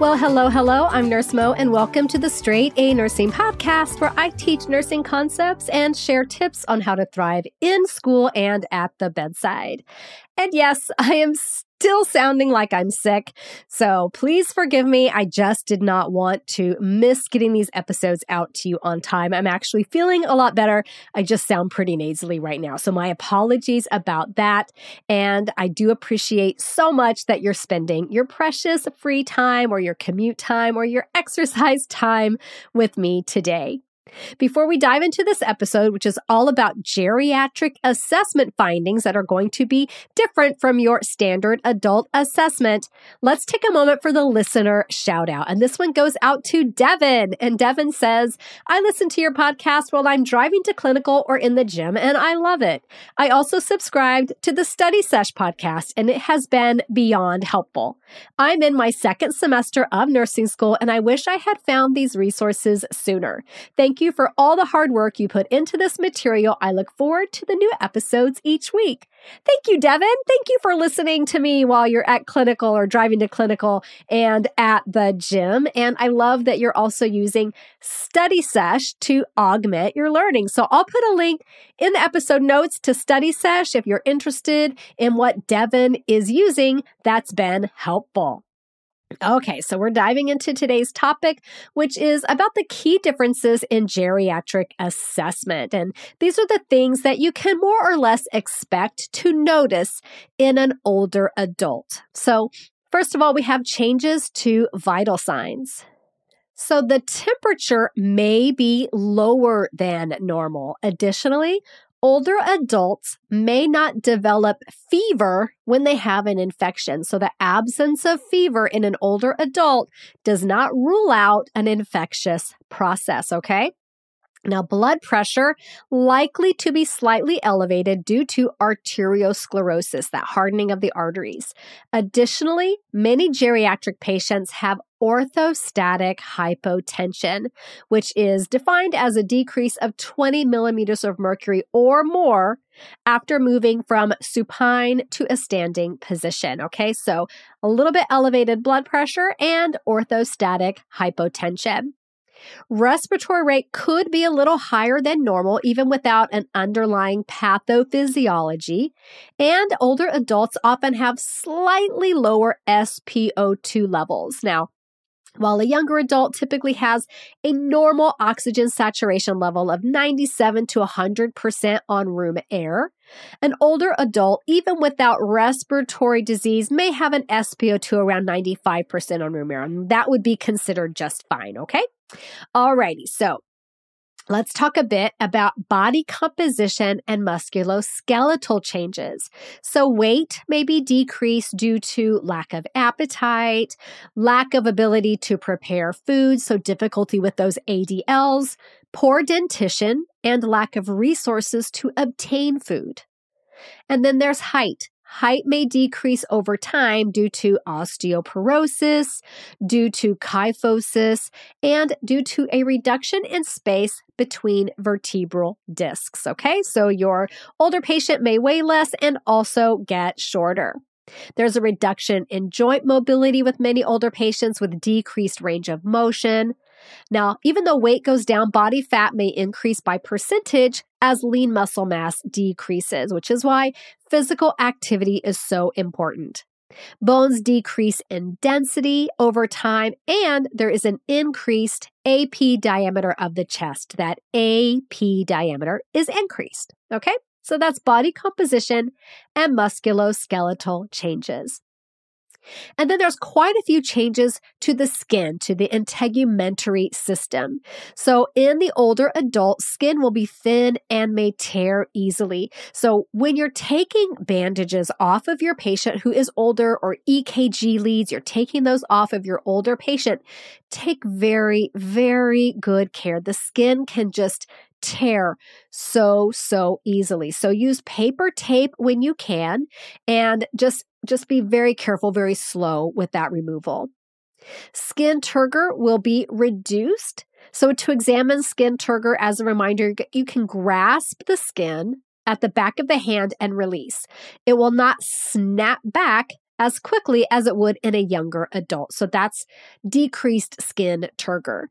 Well, hello. I'm Nurse Mo, and welcome to the Straight A Nursing Podcast, where I teach nursing concepts and share tips on how to thrive in school and at the bedside. And yes, I am still sounding like I'm sick, so please forgive me. I just did not want to miss getting these episodes out to you on time. I'm actually feeling a lot better. I just sound pretty nasally right now, so my apologies about that. And I do appreciate so much that you're spending your precious free time or your commute time or your exercise time with me today. Before we dive into this episode, which is all about geriatric assessment findings that are going to be different from your standard adult assessment, let's take a moment for the listener shout out. And this one goes out to Devin. And Devin says, I listen to your podcast while I'm driving to clinical or in the gym, and I love it. I also subscribed to the Study Sesh podcast, and it has been beyond helpful. I'm in my second semester of nursing school, and I wish I had found these resources sooner. Thank you for all the hard work you put into this material. I look forward to the new episodes each week. Thank you, Devin. Thank you for listening to me while you're at clinical or driving to clinical and at the gym. And I love that you're also using Study Sesh to augment your learning. So I'll put a link in the episode notes to Study Sesh if you're interested in what Devin is using. That's been helpful. Okay, so we're diving into today's topic, which is about the key differences in geriatric assessment. And these are the things that you can more or less expect to notice in an older adult. So, first of all, we have changes to vital signs. So the temperature may be lower than normal. Additionally, older adults may not develop fever when they have an infection. So the absence of fever in an older adult does not rule out an infectious process, okay? Now, blood pressure likely to be slightly elevated due to arteriosclerosis, that hardening of the arteries. Additionally, many geriatric patients have orthostatic hypotension, which is defined as a decrease of 20 millimeters of mercury or more after moving from supine to a standing position. Okay, so a little bit elevated blood pressure and orthostatic hypotension. Respiratory rate could be a little higher than normal, even without an underlying pathophysiology. And older adults often have slightly lower SpO2 levels. Now, while a younger adult typically has a normal oxygen saturation level of 97 to 100% on room air, an older adult, even without respiratory disease, may have an SpO2 around 95% on room air, and that would be considered just fine, okay? Alrighty, so let's talk a bit about body composition and musculoskeletal changes. So weight may be decreased due to lack of appetite, lack of ability to prepare food, so difficulty with those ADLs, poor dentition, and lack of resources to obtain food. And then there's height. Height may decrease over time due to osteoporosis, due to kyphosis, and due to a reduction in space between vertebral discs. Okay, so your older patient may weigh less and also get shorter. There's a reduction in joint mobility with many older patients with decreased range of motion. Now, even though weight goes down, body fat may increase by percentage as lean muscle mass decreases, which is why physical activity is so important. Bones decrease in density over time, and there is an increased AP diameter of the chest. That AP diameter is increased, okay? So that's body composition and musculoskeletal changes. And then there's quite a few changes to the skin, to the integumentary system. So in the older adult, skin will be thin and may tear easily. So when you're taking bandages off of your patient who is older, or EKG leads, you're taking those off of your older patient, take very, very good care. The skin can just tear so easily. So use paper tape when you can, and just be very careful, very slow with that removal. Skin turgor will be reduced. So to examine skin turgor, as a reminder, you can grasp the skin at the back of the hand and release. It will not snap back as quickly as it would in a younger adult. So that's decreased skin turgor.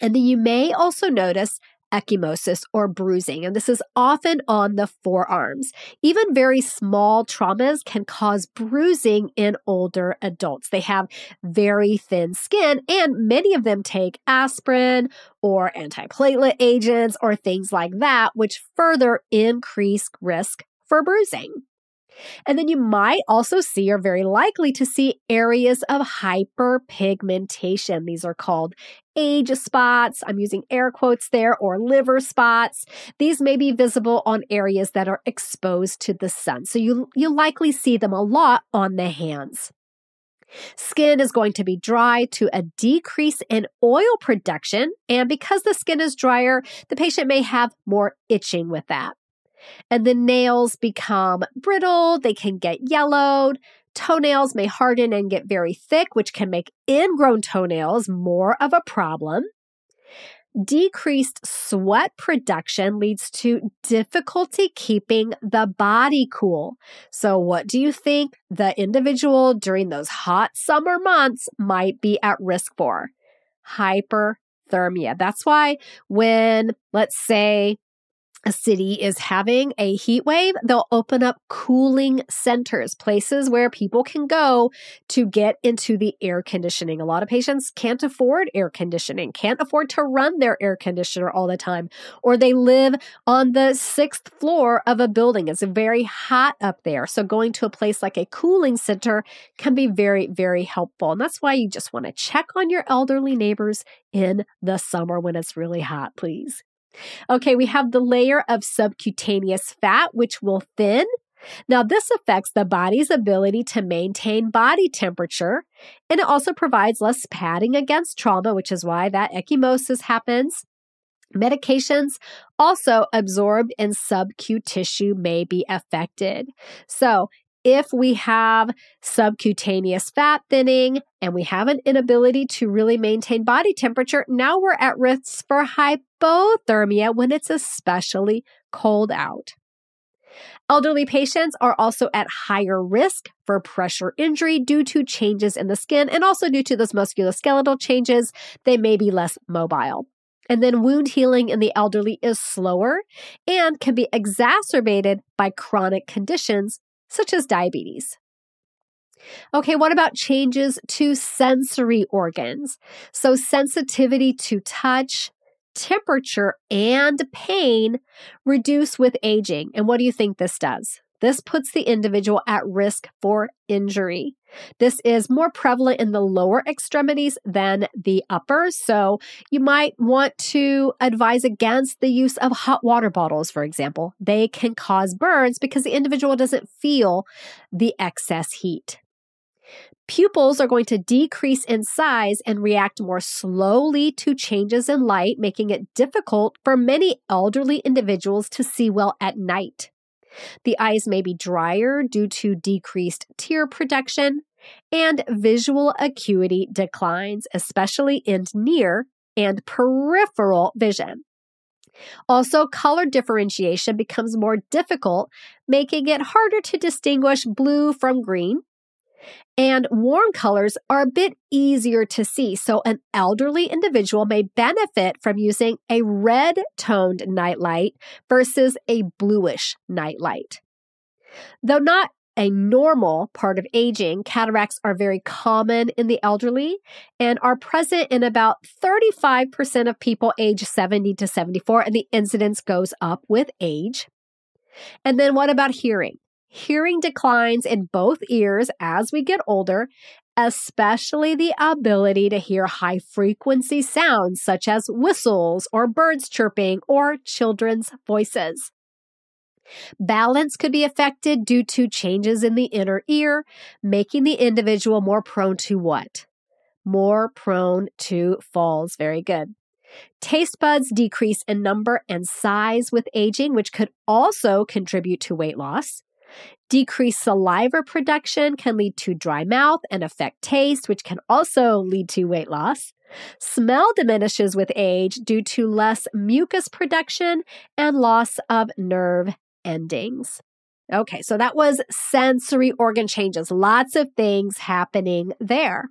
And then you may also notice ecchymosis or bruising, and this is often on the forearms. Even very small traumas can cause bruising in older adults. They have very thin skin, and many of them take aspirin or antiplatelet agents or things like that, which further increase risk for bruising. And then you might also see, or very likely to see, areas of hyperpigmentation. These are called age spots. I'm using air quotes there, or liver spots. These may be visible on areas that are exposed to the sun. So you likely see them a lot on the hands. Skin is going to be dry to a decrease in oil production. And because the skin is drier, the patient may have more itching with that. And the nails become brittle, they can get yellowed, toenails may harden and get very thick, which can make ingrown toenails more of a problem. Decreased sweat production leads to difficulty keeping the body cool. So what do you think the individual during those hot summer months might be at risk for? Hyperthermia. That's why when, let's say, a city is having a heat wave, they'll open up cooling centers, places where people can go to get into the air conditioning. A lot of patients can't afford air conditioning, can't afford to run their air conditioner all the time, or they live on the 6th floor of a building. It's very hot up there. So going to a place like a cooling center can be very, very helpful. And that's why you just want to check on your elderly neighbors in the summer when it's really hot, please. Okay, we have the layer of subcutaneous fat, which will thin. Now, this affects the body's ability to maintain body temperature, and it also provides less padding against trauma, which is why that ecchymosis happens. Medications also absorbed in subcu tissue may be affected. So, if we have subcutaneous fat thinning and we have an inability to really maintain body temperature, now we're at risk for hypothermia when it's especially cold out. Elderly patients are also at higher risk for pressure injury due to changes in the skin and also due to those musculoskeletal changes. They may be less mobile. And then wound healing in the elderly is slower and can be exacerbated by chronic conditions such as diabetes. Okay, what about changes to sensory organs? So sensitivity to touch, temperature, and pain reduce with aging. And what do you think this does? This puts the individual at risk for injury. This is more prevalent in the lower extremities than the upper. So you might want to advise against the use of hot water bottles, for example. They can cause burns because the individual doesn't feel the excess heat. Pupils are going to decrease in size and react more slowly to changes in light, making it difficult for many elderly individuals to see well at night. The eyes may be drier due to decreased tear production, and visual acuity declines, especially in near and peripheral vision. Also, color differentiation becomes more difficult, making it harder to distinguish blue from green. And warm colors are a bit easier to see, so an elderly individual may benefit from using a red-toned nightlight versus a bluish nightlight. Though not a normal part of aging, cataracts are very common in the elderly and are present in about 35% of people age 70 to 74, and the incidence goes up with age. And then what about hearing? hearing declines in both ears as we get older, especially the ability to hear high-frequency sounds such as whistles or birds chirping or children's voices. Balance could be affected due to changes in the inner ear, making the individual more prone to what? More prone to falls. Very good. Taste buds decrease in number and size with aging, which could also contribute to weight loss. Decreased saliva production can lead to dry mouth and affect taste, which can also lead to weight loss. Smell diminishes with age due to less mucus production and loss of nerve endings. Okay, so that was sensory organ changes. Lots of things happening there.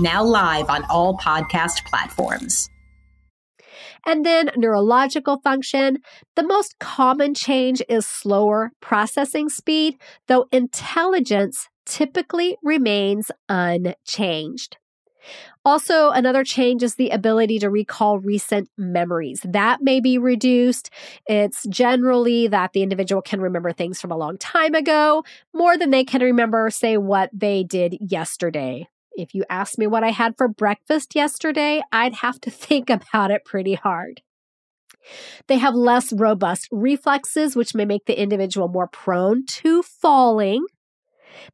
now live on all podcast platforms. And then neurological function. The most common change is slower processing speed, though intelligence typically remains unchanged. Also, another change is the ability to recall recent memories. That may be reduced. It's generally that the individual can remember things from a long time ago more than they can remember, say, what they did yesterday. If you asked me what I had for breakfast yesterday, I'd have to think about it pretty hard. They have less robust reflexes, which may make the individual more prone to falling.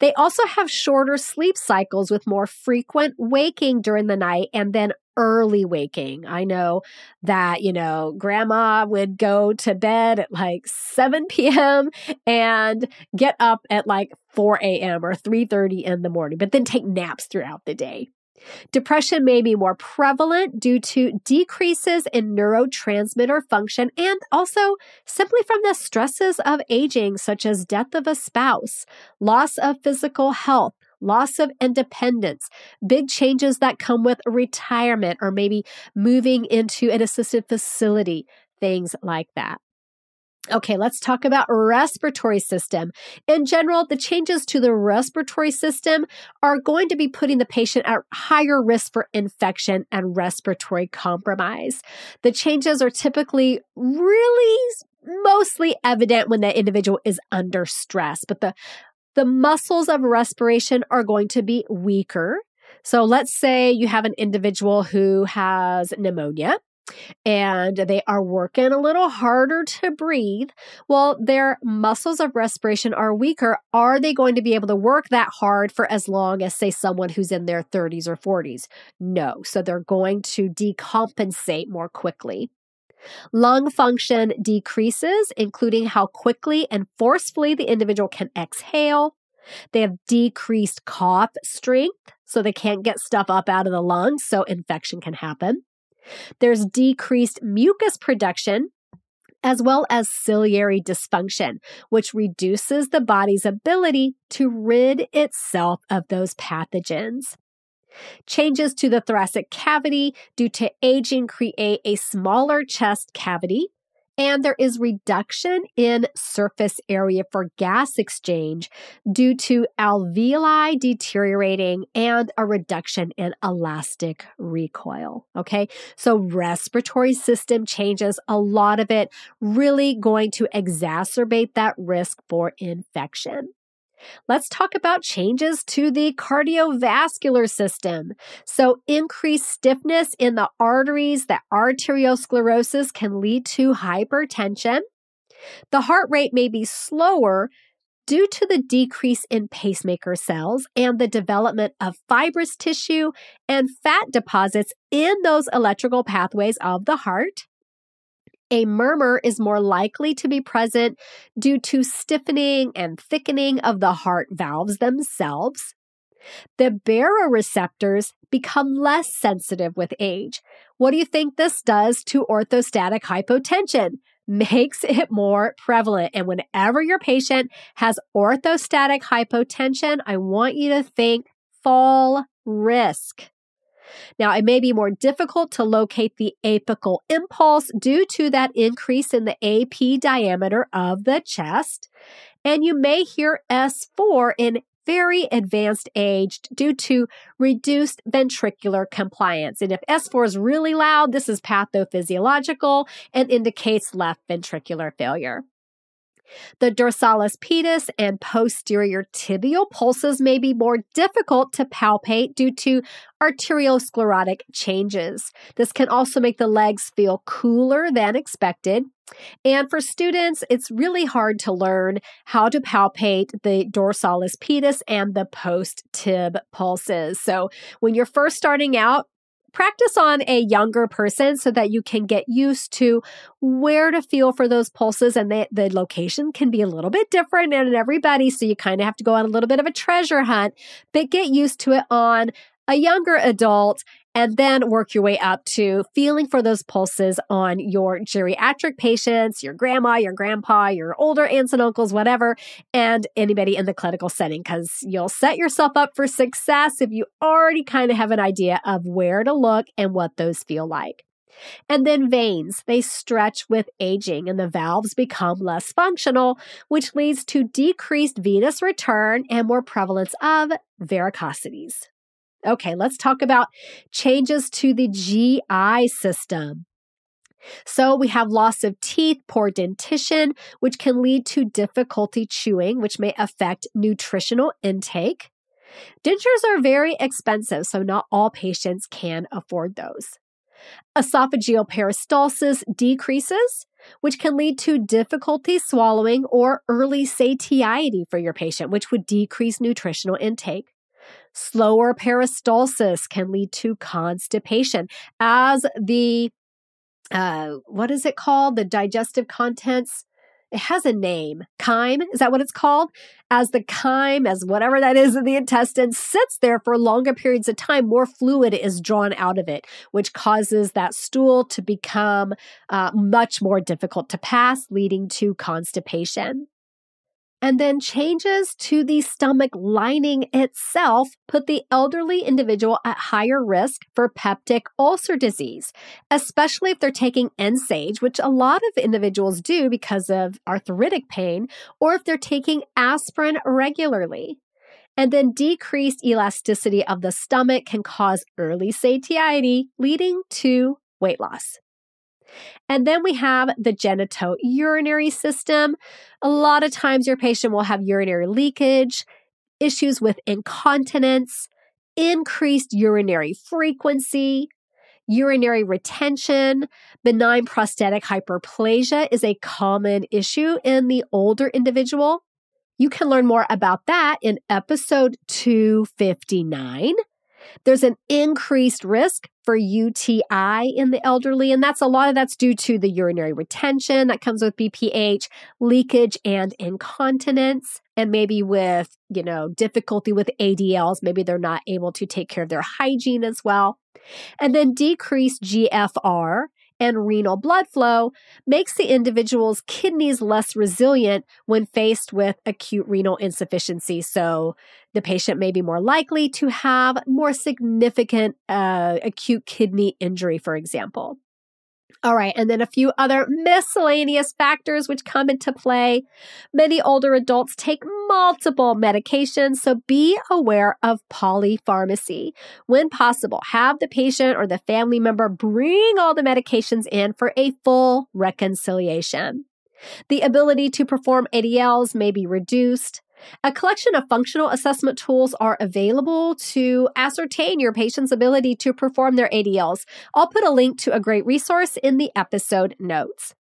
They also have shorter sleep cycles with more frequent waking during the night and then early waking. I know that, grandma would go to bed at like 7 p.m. and get up at like 4 a.m. or 3:30 in the morning, but then take naps throughout the day. Depression may be more prevalent due to decreases in neurotransmitter function and also simply from the stresses of aging, such as death of a spouse, loss of physical health, loss of independence, big changes that come with retirement or maybe moving into an assisted facility, things like that. Okay, let's talk about respiratory system. In general, the changes to the respiratory system are going to be putting the patient at higher risk for infection and respiratory compromise. The changes are typically really mostly evident when the individual is under stress, but the muscles of respiration are going to be weaker. So let's say you have an individual who has pneumonia, and they are working a little harder to breathe. Well, their muscles of respiration are weaker. Are they going to be able to work that hard for as long as, say, someone who's in their 30s or 40s? No. So they're going to decompensate more quickly. Lung function decreases, including how quickly and forcefully the individual can exhale. They have decreased cough strength, so they can't get stuff up out of the lungs, so infection can happen. There's decreased mucus production, as well as ciliary dysfunction, which reduces the body's ability to rid itself of those pathogens. Changes to the thoracic cavity due to aging create a smaller chest cavity, and there is reduction in surface area for gas exchange due to alveoli deteriorating and a reduction in elastic recoil. Okay, so respiratory system changes, a lot of it really going to exacerbate that risk for infection. Let's talk about changes to the cardiovascular system. So increased stiffness in the arteries, that arteriosclerosis can lead to hypertension. The heart rate may be slower due to the decrease in pacemaker cells and the development of fibrous tissue and fat deposits in those electrical pathways of the heart. A murmur is more likely to be present due to stiffening and thickening of the heart valves themselves. The baroreceptors become less sensitive with age. What do you think this does to orthostatic hypotension? Makes it more prevalent. And whenever your patient has orthostatic hypotension, I want you to think fall risk. Now, it may be more difficult to locate the apical impulse due to that increase in the AP diameter of the chest. And you may hear S4 in very advanced age due to reduced ventricular compliance. And if S4 is really loud, this is pathophysiological and indicates left ventricular failure. The dorsalis pedis and posterior tibial pulses may be more difficult to palpate due to arteriosclerotic changes. This can also make the legs feel cooler than expected. And for students, it's really hard to learn how to palpate the dorsalis pedis and the post-tib pulses. So when you're first starting out, practice on a younger person so that you can get used to where to feel for those pulses, and the location can be a little bit different in everybody, so you kind of have to go on a little bit of a treasure hunt, but get used to it on a younger adult and then work your way up to feeling for those pulses on your geriatric patients, your grandma, your grandpa, your older aunts and uncles, whatever, and anybody in the clinical setting, because you'll set yourself up for success if you already kind of have an idea of where to look and what those feel like. And then veins, they stretch with aging and the valves become less functional, which leads to decreased venous return and more prevalence of varicosities. Okay, let's talk about changes to the GI system. So we have loss of teeth, poor dentition, which can lead to difficulty chewing, which may affect nutritional intake. Dentures are very expensive, so not all patients can afford those. Esophageal peristalsis decreases, which can lead to difficulty swallowing or early satiety for your patient, which would decrease nutritional intake. Slower peristalsis can lead to constipation as the, what is it called? The digestive contents, it has a name. Chyme, is that what it's called? As the chyme, as whatever that is in the intestine, sits there for longer periods of time, more fluid is drawn out of it, which causes that stool to become much more difficult to pass, leading to constipation. And then changes to the stomach lining itself put the elderly individual at higher risk for peptic ulcer disease, especially if they're taking NSAIDs, which a lot of individuals do because of arthritic pain, or if they're taking aspirin regularly. And then decreased elasticity of the stomach can cause early satiety, leading to weight loss. And then we have the genitourinary system. A lot of times your patient will have urinary leakage, issues with incontinence, increased urinary frequency, urinary retention. Benign prostatic hyperplasia is a common issue in the older individual. You can learn more about that in episode 259. There's an increased risk for UTI in the elderly, and that's a lot of that's due to the urinary retention that comes with BPH, leakage and incontinence, and maybe with, difficulty with ADLs. Maybe they're not able to take care of their hygiene as well. And then decreased GFR and renal blood flow makes the individual's kidneys less resilient when faced with acute renal insufficiency. So the patient may be more likely to have more significant acute kidney injury, for example. All right, and then a few other miscellaneous factors which come into play. Many older adults take multiple medications, so be aware of polypharmacy. When possible, have the patient or the family member bring all the medications in for a full reconciliation. The ability to perform ADLs may be reduced. A collection of functional assessment tools are available to ascertain your patient's ability to perform their ADLs. I'll put a link to a great resource in the episode notes.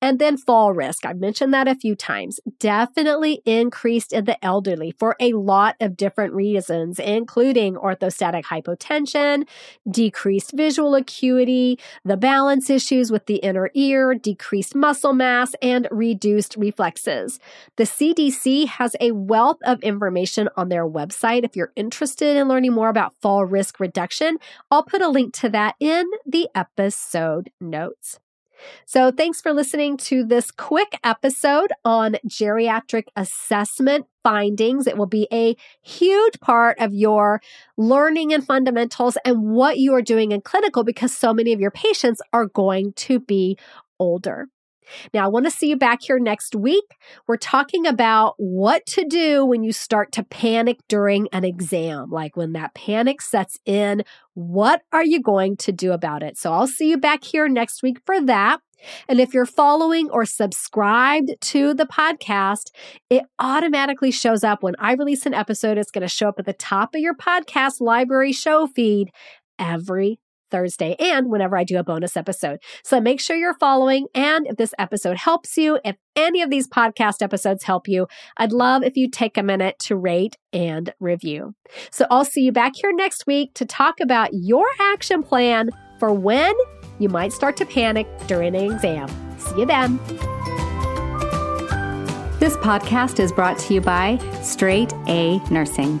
And then fall risk. I mentioned that a few times. Definitely increased in the elderly for a lot of different reasons, including orthostatic hypotension, decreased visual acuity, the balance issues with the inner ear, decreased muscle mass, and reduced reflexes. The CDC has a wealth of information on their website. If you're interested in learning more about fall risk reduction, I'll put a link to that in the episode notes. So thanks for listening to this quick episode on geriatric assessment findings. It will be a huge part of your learning and fundamentals and what you are doing in clinical because so many of your patients are going to be older. Now, I want to see you back here next week. We're talking about what to do when you start to panic during an exam, like when that panic sets in, what are you going to do about it? So I'll see you back here next week for that. And if you're following or subscribed to the podcast, it automatically shows up when I release an episode. It's going to show up at the top of your podcast library show feed every Thursday and whenever I do a bonus episode. So make sure you're following. And if this episode helps you, if any of these podcast episodes help you, I'd love if you take a minute to rate and review. So I'll see you back here next week to talk about your action plan for when you might start to panic during an exam. See you then. This podcast is brought to you by Straight A Nursing.